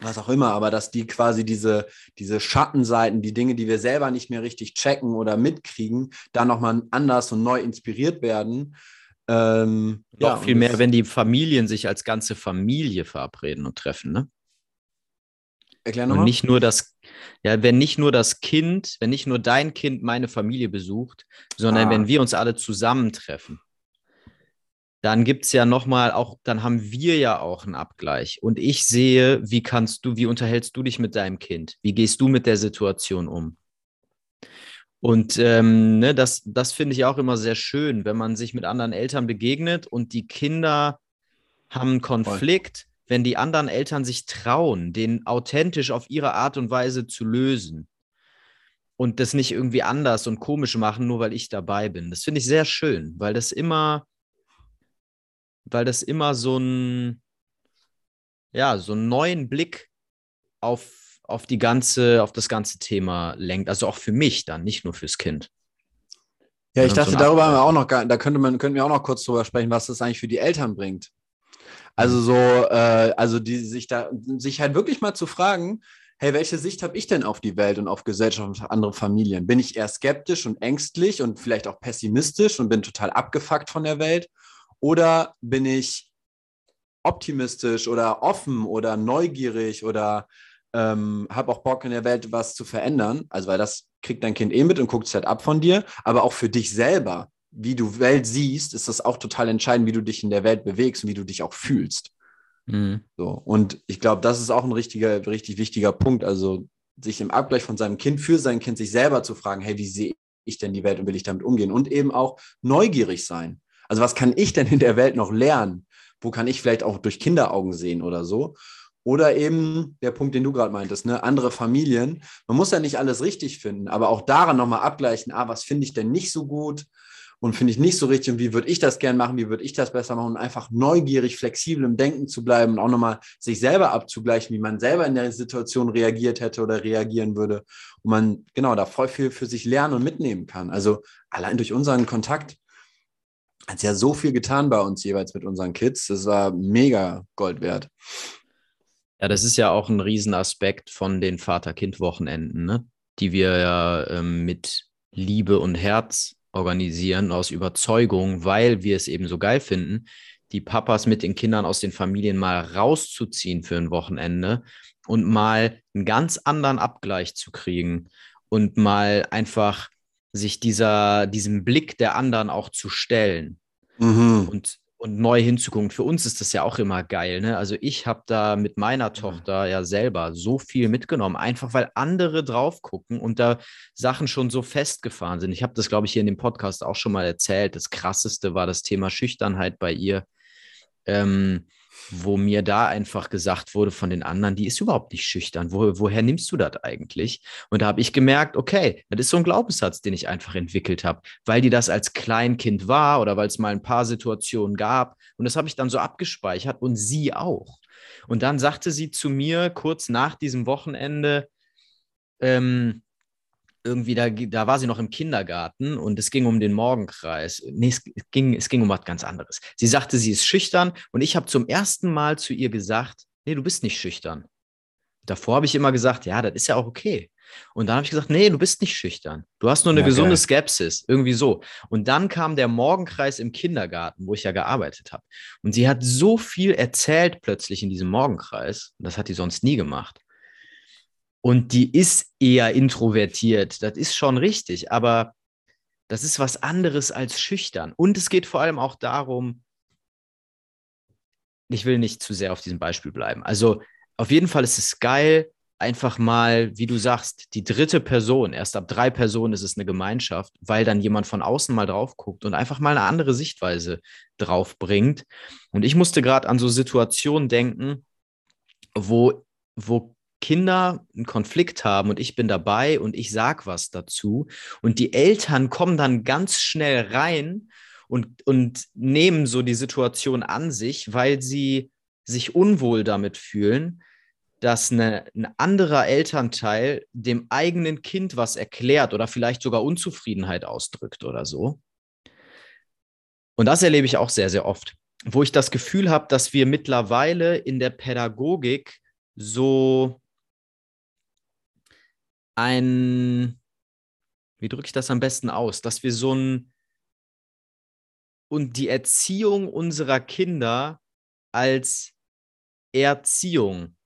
was auch immer, aber dass die quasi diese, diese Schattenseiten, die Dinge, die wir selber nicht mehr richtig checken oder mitkriegen, da nochmal anders und neu inspiriert werden. Ähm, Doch ja, viel mehr, wenn die Familien sich als ganze Familie verabreden und treffen, ne? Erklär nochmal. Und nicht nur das, ja, wenn nicht nur das Kind, wenn nicht nur dein Kind meine Familie besucht, sondern ah. wenn wir uns alle zusammentreffen, dann gibt es ja nochmal auch, dann haben wir ja auch einen Abgleich. Und ich sehe, wie kannst du, wie unterhältst du dich mit deinem Kind? Wie gehst du mit der Situation um? Und ähm, ne, das, das finde ich auch immer sehr schön, wenn man sich mit anderen Eltern begegnet und die Kinder haben einen Konflikt, Voll. wenn die anderen Eltern sich trauen, den authentisch auf ihre Art und Weise zu lösen und das nicht irgendwie anders und komisch machen, nur weil ich dabei bin. Das finde ich sehr schön, weil das immer, weil das immer so einen, ja, so einen neuen Blick auf auf die ganze, auf das ganze Thema lenkt, also auch für mich dann, nicht nur fürs Kind. Ja, ich dachte, darüber haben wir auch noch gar, da könnte man, könnten wir auch noch kurz drüber sprechen, was das eigentlich für die Eltern bringt. Also so, äh, also die sich da, sich halt wirklich mal zu fragen, hey, welche Sicht habe ich denn auf die Welt und auf Gesellschaft und andere Familien? Bin ich eher skeptisch und ängstlich und vielleicht auch pessimistisch und bin total abgefuckt von der Welt? Oder bin ich optimistisch oder offen oder neugierig oder Ähm, habe auch Bock in der Welt was zu verändern, also weil das kriegt dein Kind eh mit und guckt es halt ab von dir, aber auch für dich selber, wie du Welt siehst, ist das auch total entscheidend, wie du dich in der Welt bewegst und wie du dich auch fühlst. Mhm. So, und ich glaube, das ist auch ein richtiger, richtig wichtiger Punkt, also sich im Abgleich von seinem Kind, für sein Kind, sich selber zu fragen, hey, wie sehe ich denn die Welt und will ich damit umgehen? Und eben auch neugierig sein. Also was kann ich denn in der Welt noch lernen? Wo kann ich vielleicht auch durch Kinderaugen sehen oder so? Oder eben der Punkt, den du gerade meintest, ne, andere Familien. Man muss ja nicht alles richtig finden, aber auch daran nochmal abgleichen, ah, was finde ich denn nicht so gut und finde ich nicht so richtig und wie würde ich das gern machen, wie würde ich das besser machen und einfach neugierig, flexibel im Denken zu bleiben und auch nochmal sich selber abzugleichen, wie man selber in der Situation reagiert hätte oder reagieren würde und man, genau, da voll viel für sich lernen und mitnehmen kann. Also allein durch unseren Kontakt hat es ja so viel getan bei uns jeweils mit unseren Kids. Das war mega Gold wert. Ja, das ist ja auch ein Riesenaspekt von den Vater-Kind-Wochenenden, ne? Die wir ja ähm, mit Liebe und Herz organisieren, aus Überzeugung, weil wir es eben so geil finden, die Papas mit den Kindern aus den Familien mal rauszuziehen für ein Wochenende und mal einen ganz anderen Abgleich zu kriegen und mal einfach sich dieser, diesem Blick der anderen auch zu stellen mhm. und, und neu hinzugucken. Für uns ist das ja auch immer geil, ne? Also ich habe da mit meiner Tochter ja selber so viel mitgenommen, einfach weil andere drauf gucken und da Sachen schon so festgefahren sind. Ich habe das, glaube ich, hier in dem Podcast auch schon mal erzählt. Das Krasseste war das Thema Schüchternheit bei ihr, ähm, wo mir da einfach gesagt wurde von den anderen, die ist überhaupt nicht schüchtern. Wo, woher nimmst du das eigentlich? Und da habe ich gemerkt, okay, das ist so ein Glaubenssatz, den ich einfach entwickelt habe, weil die das als Kleinkind war oder weil es mal ein paar Situationen gab. Und das habe ich dann so abgespeichert und sie auch. Und dann sagte sie zu mir kurz nach diesem Wochenende, ähm, irgendwie, da, da war sie noch im Kindergarten und es ging um den Morgenkreis. Nee, es ging, es ging um was ganz anderes. Sie sagte, sie ist schüchtern und ich habe zum ersten Mal zu ihr gesagt, nee, du bist nicht schüchtern. Davor habe ich immer gesagt, ja, das ist ja auch okay. Und dann habe ich gesagt, nee, du bist nicht schüchtern. Du hast nur eine ja, gesunde geil. Skepsis, irgendwie so. Und dann kam der Morgenkreis im Kindergarten, wo ich ja gearbeitet habe. Und sie hat so viel erzählt plötzlich in diesem Morgenkreis. Das hat die sonst nie gemacht. Und die ist eher introvertiert, das ist schon richtig, aber das ist was anderes als schüchtern. Und es geht vor allem auch darum, ich will nicht zu sehr auf diesem Beispiel bleiben. Also auf jeden Fall ist es geil, einfach mal, wie du sagst, die dritte Person, erst ab drei Personen ist es eine Gemeinschaft, weil dann jemand von außen mal drauf guckt und einfach mal eine andere Sichtweise drauf bringt. Und ich musste gerade an so Situationen denken, wo, wo Kinder einen Konflikt haben und ich bin dabei und ich sage was dazu und die Eltern kommen dann ganz schnell rein und, und nehmen so die Situation an sich, weil sie sich unwohl damit fühlen, dass eine, ein anderer Elternteil dem eigenen Kind was erklärt oder vielleicht sogar Unzufriedenheit ausdrückt oder so. Und das erlebe ich auch sehr, sehr oft, wo ich das Gefühl habe, dass wir mittlerweile in der Pädagogik so ein, wie drücke ich das am besten aus, dass wir so ein, und die Erziehung unserer Kinder als Erziehung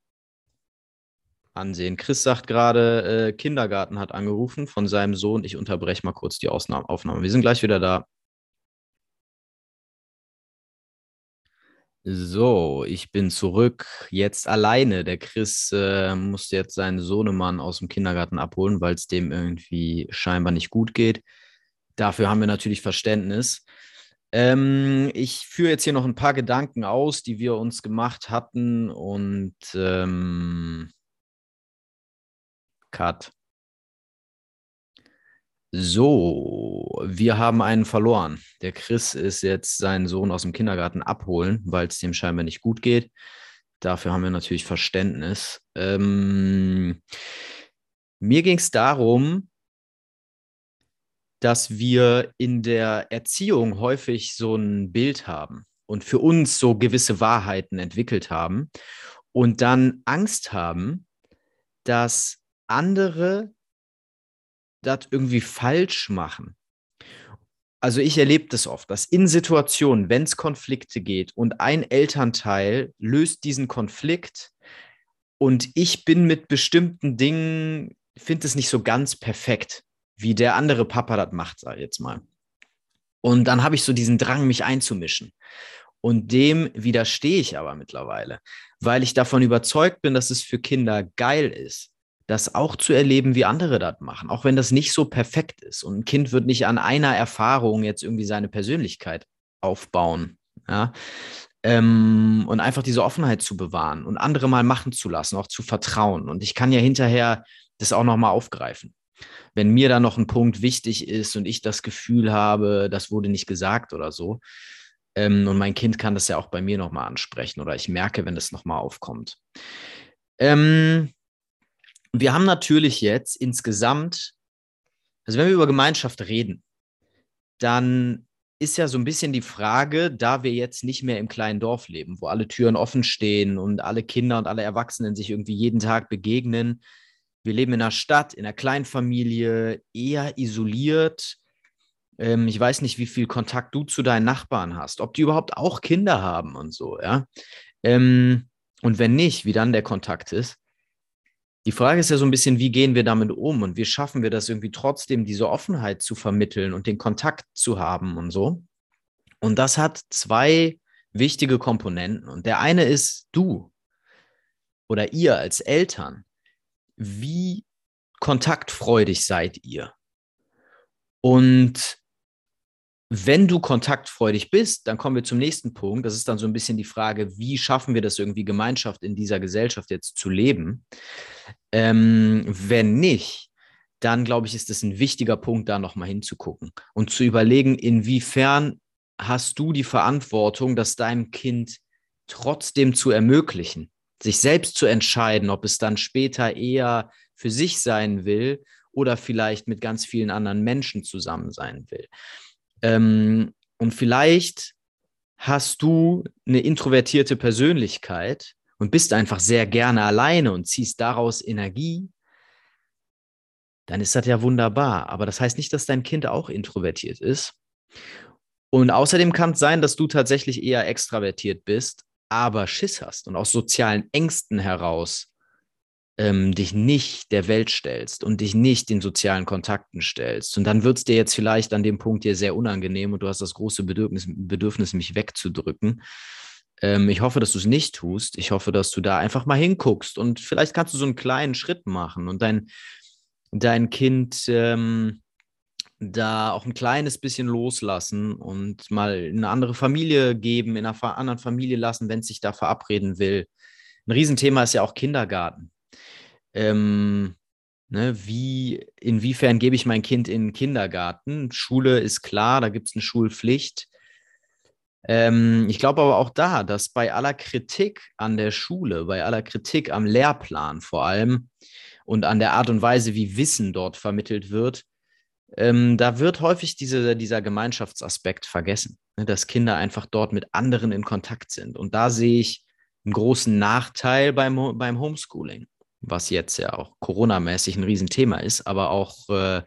ansehen. Chris sagt gerade, äh, Kindergarten hat angerufen von seinem Sohn. Ich unterbreche mal kurz die Ausnahme, Aufnahme. Wir sind gleich wieder da. So, ich bin zurück, jetzt alleine. Der Chris äh, musste jetzt seinen Sohnemann aus dem Kindergarten abholen, weil es dem irgendwie scheinbar nicht gut geht. Dafür haben wir natürlich Verständnis. Ähm, ich führe jetzt hier noch ein paar Gedanken aus, die wir uns gemacht hatten und ähm, Cut. So, wir haben einen verloren. Der Chris ist jetzt seinen Sohn aus dem Kindergarten abholen, weil es dem scheinbar nicht gut geht. Dafür haben wir natürlich Verständnis. Ähm, mir ging es darum, dass wir in der Erziehung häufig so ein Bild haben und für uns so gewisse Wahrheiten entwickelt haben und dann Angst haben, dass andere das irgendwie falsch machen. Also ich erlebe das oft, dass in Situationen, wenn es Konflikte geht und ein Elternteil löst diesen Konflikt und ich bin mit bestimmten Dingen, finde es nicht so ganz perfekt, wie der andere Papa das macht, sag ich jetzt mal. Und dann habe ich so diesen Drang, mich einzumischen. Und dem widerstehe ich aber mittlerweile, weil ich davon überzeugt bin, dass es für Kinder geil ist, das auch zu erleben, wie andere das machen, auch wenn das nicht so perfekt ist. Und ein Kind wird nicht an einer Erfahrung jetzt irgendwie seine Persönlichkeit aufbauen. Ja? Ähm, und einfach diese Offenheit zu bewahren und andere mal machen zu lassen, auch zu vertrauen. Und ich kann ja hinterher das auch nochmal aufgreifen. Wenn mir da noch ein Punkt wichtig ist und ich das Gefühl habe, das wurde nicht gesagt oder so. Ähm, und mein Kind kann das ja auch bei mir nochmal ansprechen oder ich merke, wenn das nochmal aufkommt. Ähm, Wir haben natürlich jetzt insgesamt, also wenn wir über Gemeinschaft reden, dann ist ja so ein bisschen die Frage, da wir jetzt nicht mehr im kleinen Dorf leben, wo alle Türen offen stehen und alle Kinder und alle Erwachsenen sich irgendwie jeden Tag begegnen. Wir leben in einer Stadt, in einer Kleinfamilie, eher isoliert. Ähm, ich weiß nicht, wie viel Kontakt du zu deinen Nachbarn hast, ob die überhaupt auch Kinder haben und so, ja. Ähm, und wenn nicht, wie dann der Kontakt ist. Die Frage ist ja so ein bisschen, wie gehen wir damit um und wie schaffen wir das irgendwie trotzdem, diese Offenheit zu vermitteln und den Kontakt zu haben und so. Und das hat zwei wichtige Komponenten. Und der eine ist du oder ihr als Eltern. Wie kontaktfreudig seid ihr? Und wenn du kontaktfreudig bist, dann kommen wir zum nächsten Punkt. Das ist dann so ein bisschen die Frage, wie schaffen wir das irgendwie, Gemeinschaft in dieser Gesellschaft jetzt zu leben? Ähm, wenn nicht, dann glaube ich, ist es ein wichtiger Punkt, da nochmal hinzugucken und zu überlegen, inwiefern hast du die Verantwortung, das deinem Kind trotzdem zu ermöglichen, sich selbst zu entscheiden, ob es dann später eher für sich sein will oder vielleicht mit ganz vielen anderen Menschen zusammen sein will. Ähm, und vielleicht hast du eine introvertierte Persönlichkeit und bist einfach sehr gerne alleine und ziehst daraus Energie, dann ist das ja wunderbar. Aber das heißt nicht, dass dein Kind auch introvertiert ist. Und außerdem kann es sein, dass du tatsächlich eher extravertiert bist, aber Schiss hast und aus sozialen Ängsten heraus ähm, dich nicht der Welt stellst und dich nicht den sozialen Kontakten stellst. Und dann wird es dir jetzt vielleicht an dem Punkt hier sehr unangenehm und du hast das große Bedürfnis, Bedürfnis mich wegzudrücken. Ähm, ich hoffe, dass du es nicht tust. Ich hoffe, dass du da einfach mal hinguckst und vielleicht kannst du so einen kleinen Schritt machen und dein, dein Kind ähm, da auch ein kleines bisschen loslassen und mal in eine andere Familie geben, in einer anderen Familie lassen, wenn es sich da verabreden will. Ein Riesenthema ist ja auch Kindergarten. Ähm, ne, wie, inwiefern gebe ich mein Kind in den Kindergarten? Schule ist klar, da gibt es eine Schulpflicht. Ähm, ich glaube aber auch da, dass bei aller Kritik an der Schule, bei aller Kritik am Lehrplan vor allem und an der Art und Weise, wie Wissen dort vermittelt wird, Ähm, da wird häufig diese, dieser Gemeinschaftsaspekt vergessen, ne, dass Kinder einfach dort mit anderen in Kontakt sind. Und da sehe ich einen großen Nachteil beim, beim Homeschooling, was jetzt ja auch coronamäßig ein Riesenthema ist. Aber auch äh,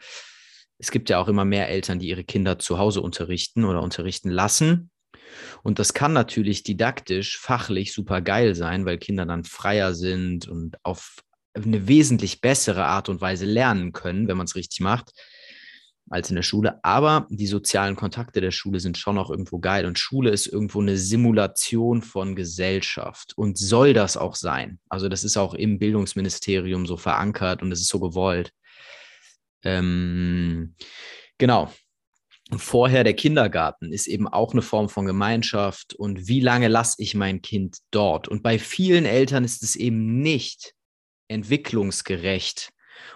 es gibt ja auch immer mehr Eltern, die ihre Kinder zu Hause unterrichten oder unterrichten lassen. Und das kann natürlich didaktisch, fachlich super geil sein, weil Kinder dann freier sind und auf eine wesentlich bessere Art und Weise lernen können, wenn man es richtig macht, als in der Schule, aber die sozialen Kontakte der Schule sind schon auch irgendwo geil und Schule ist irgendwo eine Simulation von Gesellschaft und soll das auch sein. Also das ist auch im Bildungsministerium so verankert und es ist so gewollt. Ähm, genau. Vorher der Kindergarten ist eben auch eine Form von Gemeinschaft und wie lange lasse ich mein Kind dort? Und bei vielen Eltern ist es eben nicht entwicklungsgerecht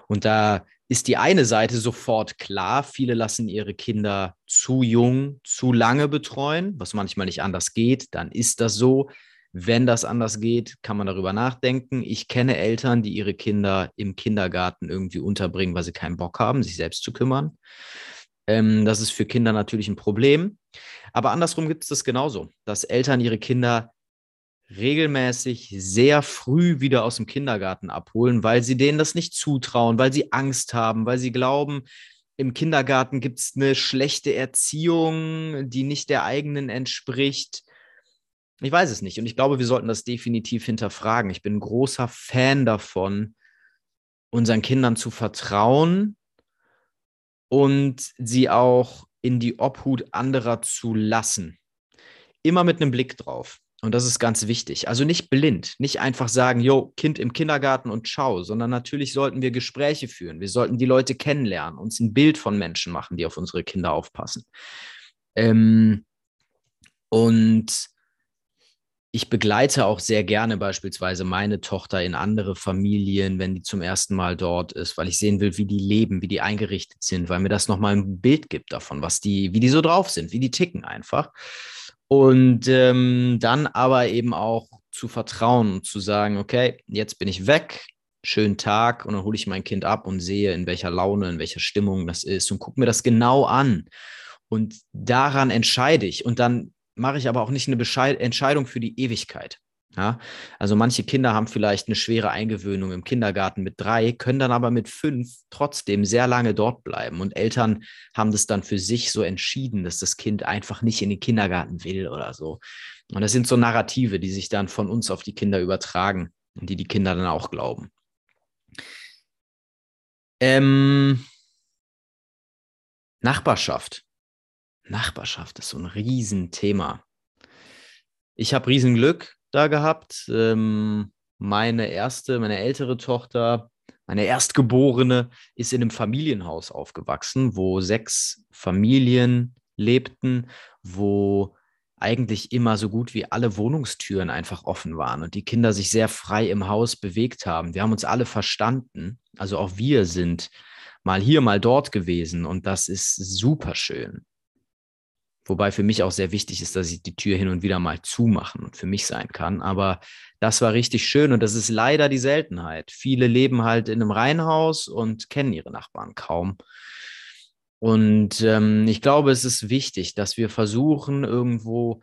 und da ist die eine Seite sofort klar, viele lassen ihre Kinder zu jung, zu lange betreuen, was manchmal nicht anders geht, dann ist das so. Wenn das anders geht, kann man darüber nachdenken. Ich kenne Eltern, die ihre Kinder im Kindergarten irgendwie unterbringen, weil sie keinen Bock haben, sich selbst zu kümmern. Ähm, das ist für Kinder natürlich ein Problem. Aber andersrum gibt es das genauso, dass Eltern ihre Kinder regelmäßig sehr früh wieder aus dem Kindergarten abholen, weil sie denen das nicht zutrauen, weil sie Angst haben, weil sie glauben, im Kindergarten gibt es eine schlechte Erziehung, die nicht der eigenen entspricht. Ich weiß es nicht und ich glaube, wir sollten das definitiv hinterfragen. Ich bin ein großer Fan davon, unseren Kindern zu vertrauen und sie auch in die Obhut anderer zu lassen. Immer mit einem Blick drauf. Und das ist ganz wichtig. Also nicht blind, nicht einfach sagen, jo, Kind im Kindergarten und ciao, sondern natürlich sollten wir Gespräche führen. Wir sollten die Leute kennenlernen, uns ein Bild von Menschen machen, die auf unsere Kinder aufpassen. Ähm, und ich begleite auch sehr gerne beispielsweise meine Tochter in andere Familien, wenn die zum ersten Mal dort ist, weil ich sehen will, wie die leben, wie die eingerichtet sind, weil mir das nochmal ein Bild gibt davon, was die, wie die so drauf sind, wie die ticken einfach. Und ähm, dann aber eben auch zu vertrauen und zu sagen, okay, jetzt bin ich weg, schönen Tag und dann hole ich mein Kind ab und sehe, in welcher Laune, in welcher Stimmung das ist und gucke mir das genau an Und daran entscheide ich. Und dann mache ich aber auch nicht eine Bescheid- Entscheidung für die Ewigkeit. Ja? Also manche Kinder haben vielleicht eine schwere Eingewöhnung im Kindergarten mit drei, können dann aber mit fünf trotzdem sehr lange dort bleiben. Und Eltern haben das dann für sich so entschieden, dass das Kind einfach nicht in den Kindergarten will oder so. Und das sind so Narrative, die sich dann von uns auf die Kinder übertragen und die die Kinder dann auch glauben. Ähm, Nachbarschaft. Nachbarschaft ist so ein Riesenthema. Ich habe Riesenglück da gehabt. Ähm, meine erste, meine ältere Tochter, meine Erstgeborene ist in einem Familienhaus aufgewachsen, wo sechs Familien lebten, wo eigentlich immer so gut wie alle Wohnungstüren einfach offen waren und die Kinder sich sehr frei im Haus bewegt haben. Wir haben uns alle verstanden. Also auch wir sind mal hier, mal dort gewesen und das ist super schön. Wobei für mich auch sehr wichtig ist, dass ich die Tür hin und wieder mal zumachen und für mich sein kann. Aber das war richtig schön und das ist leider die Seltenheit. Viele leben halt in einem Reihenhaus und kennen ihre Nachbarn kaum. Und ähm, ich glaube, es ist wichtig, dass wir versuchen, irgendwo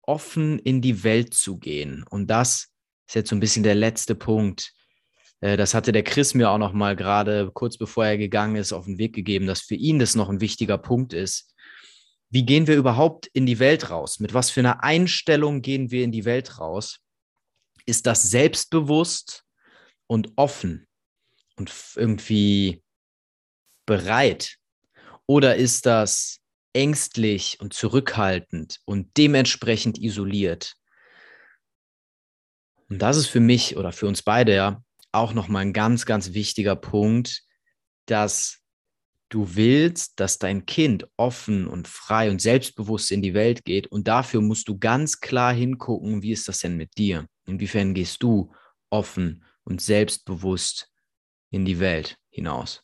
offen in die Welt zu gehen. Und das ist jetzt so ein bisschen der letzte Punkt. Äh, das hatte der Chris mir auch noch mal gerade, kurz bevor er gegangen ist, auf den Weg gegeben, dass für ihn das noch ein wichtiger Punkt ist. Wie gehen wir überhaupt in die Welt raus? Mit was für einer Einstellung gehen wir in die Welt raus? Ist das selbstbewusst und offen und irgendwie bereit? Oder ist das ängstlich und zurückhaltend und dementsprechend isoliert? Und das ist für mich oder für uns beide ja auch nochmal ein ganz, ganz wichtiger Punkt, dass du willst, dass dein Kind offen und frei und selbstbewusst in die Welt geht. Und dafür musst du ganz klar hingucken, wie ist das denn mit dir? Inwiefern gehst du offen und selbstbewusst in die Welt hinaus?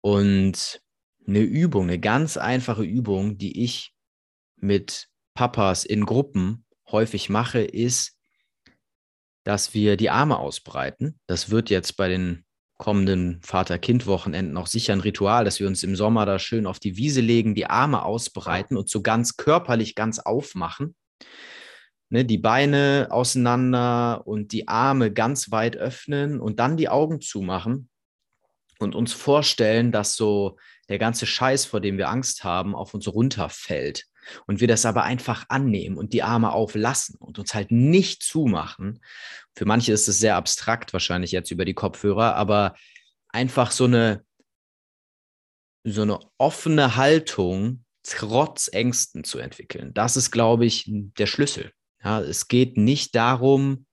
Und eine Übung, eine ganz einfache Übung, die ich mit Papas in Gruppen häufig mache, ist, dass wir die Arme ausbreiten. Das wird jetzt bei den kommenden Vater-Kind-Wochenenden auch sicher ein Ritual, dass wir uns im Sommer da schön auf die Wiese legen, die Arme ausbreiten und so ganz körperlich ganz aufmachen. Ne, die Beine auseinander und die Arme ganz weit öffnen und dann die Augen zumachen und uns vorstellen, dass so der ganze Scheiß, vor dem wir Angst haben, auf uns runterfällt und wir das aber einfach annehmen und die Arme auflassen und uns halt nicht zumachen. Für manche ist es sehr abstrakt wahrscheinlich jetzt über die Kopfhörer, aber einfach so eine, so eine offene Haltung trotz Ängsten zu entwickeln. Das ist, glaube ich, der Schlüssel. Ja, es geht nicht darum,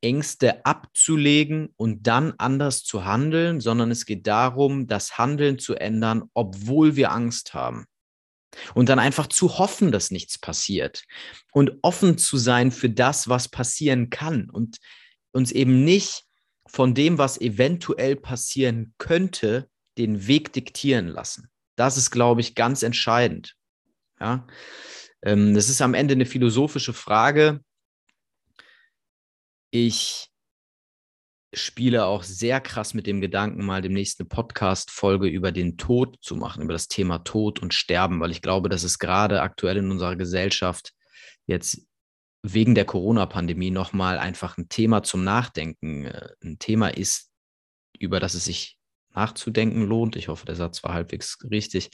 Ängste abzulegen und dann anders zu handeln, sondern es geht darum, das Handeln zu ändern, obwohl wir Angst haben. Und dann einfach zu hoffen, dass nichts passiert und offen zu sein für das, was passieren kann und uns eben nicht von dem, was eventuell passieren könnte, den Weg diktieren lassen. Das ist, glaube ich, ganz entscheidend. Ja? Das ist am Ende eine philosophische Frage. Ich spiele auch sehr krass mit dem Gedanken, mal demnächst eine Podcast-Folge über den Tod zu machen, über das Thema Tod und Sterben, weil ich glaube, dass es gerade aktuell in unserer Gesellschaft jetzt wegen der Corona-Pandemie nochmal einfach ein Thema zum Nachdenken, ein Thema ist, über das es sich nachzudenken lohnt. Ich hoffe, der Satz war halbwegs richtig,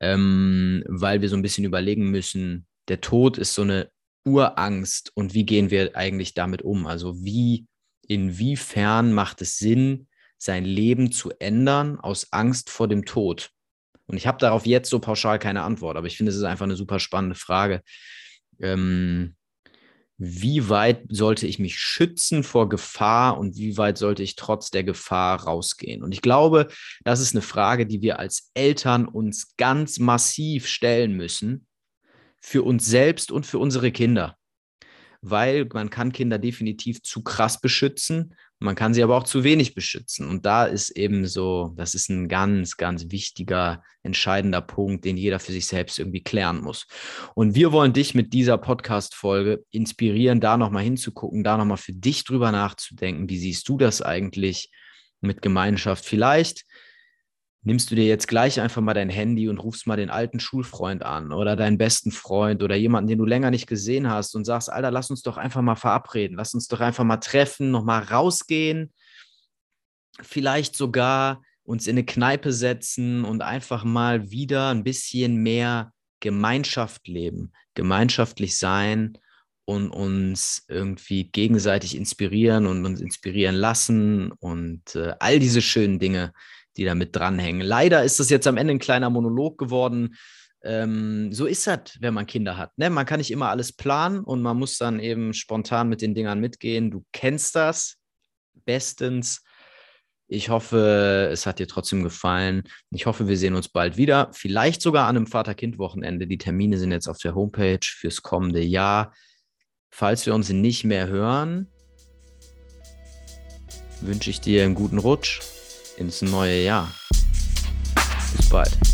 ähm, weil wir so ein bisschen überlegen müssen, der Tod ist so eine Urangst und wie gehen wir eigentlich damit um? Also wie, inwiefern macht es Sinn, sein Leben zu ändern aus Angst vor dem Tod? Und ich habe darauf jetzt so pauschal keine Antwort, aber ich finde, es ist einfach eine super spannende Frage. Ähm, wie weit sollte ich mich schützen vor Gefahr und wie weit sollte ich trotz der Gefahr rausgehen? Und ich glaube, das ist eine Frage, die wir als Eltern uns ganz massiv stellen müssen, für uns selbst und für unsere Kinder, weil man kann Kinder definitiv zu krass beschützen, man kann sie aber auch zu wenig beschützen und da ist eben so, das ist ein ganz, ganz wichtiger, entscheidender Punkt, den jeder für sich selbst irgendwie klären muss und wir wollen dich mit dieser Podcast-Folge inspirieren, da nochmal hinzugucken, da nochmal für dich drüber nachzudenken, wie siehst du das eigentlich mit Gemeinschaft vielleicht? nimmst du dir jetzt gleich einfach mal dein Handy und rufst mal den alten Schulfreund an oder deinen besten Freund oder jemanden, den du länger nicht gesehen hast und sagst, Alter, lass uns doch einfach mal verabreden, lass uns doch einfach mal treffen, nochmal rausgehen, vielleicht sogar uns in eine Kneipe setzen und einfach mal wieder ein bisschen mehr Gemeinschaft leben, gemeinschaftlich sein und uns irgendwie gegenseitig inspirieren und uns inspirieren lassen und äh, all diese schönen Dinge, die damit dranhängen. Leider ist das jetzt am Ende ein kleiner Monolog geworden. Ähm, so ist das, wenn man Kinder hat. Ne? Man kann nicht immer alles planen und man muss dann eben spontan mit den Dingern mitgehen. Du kennst das bestens. Ich hoffe, es hat dir trotzdem gefallen. Ich hoffe, wir sehen uns bald wieder. Vielleicht sogar an einem Vater-Kind-Wochenende. Die Termine sind jetzt auf der Homepage fürs kommende Jahr. Falls wir uns nicht mehr hören, wünsche ich dir einen guten Rutsch ins neue Jahr. Bis bald.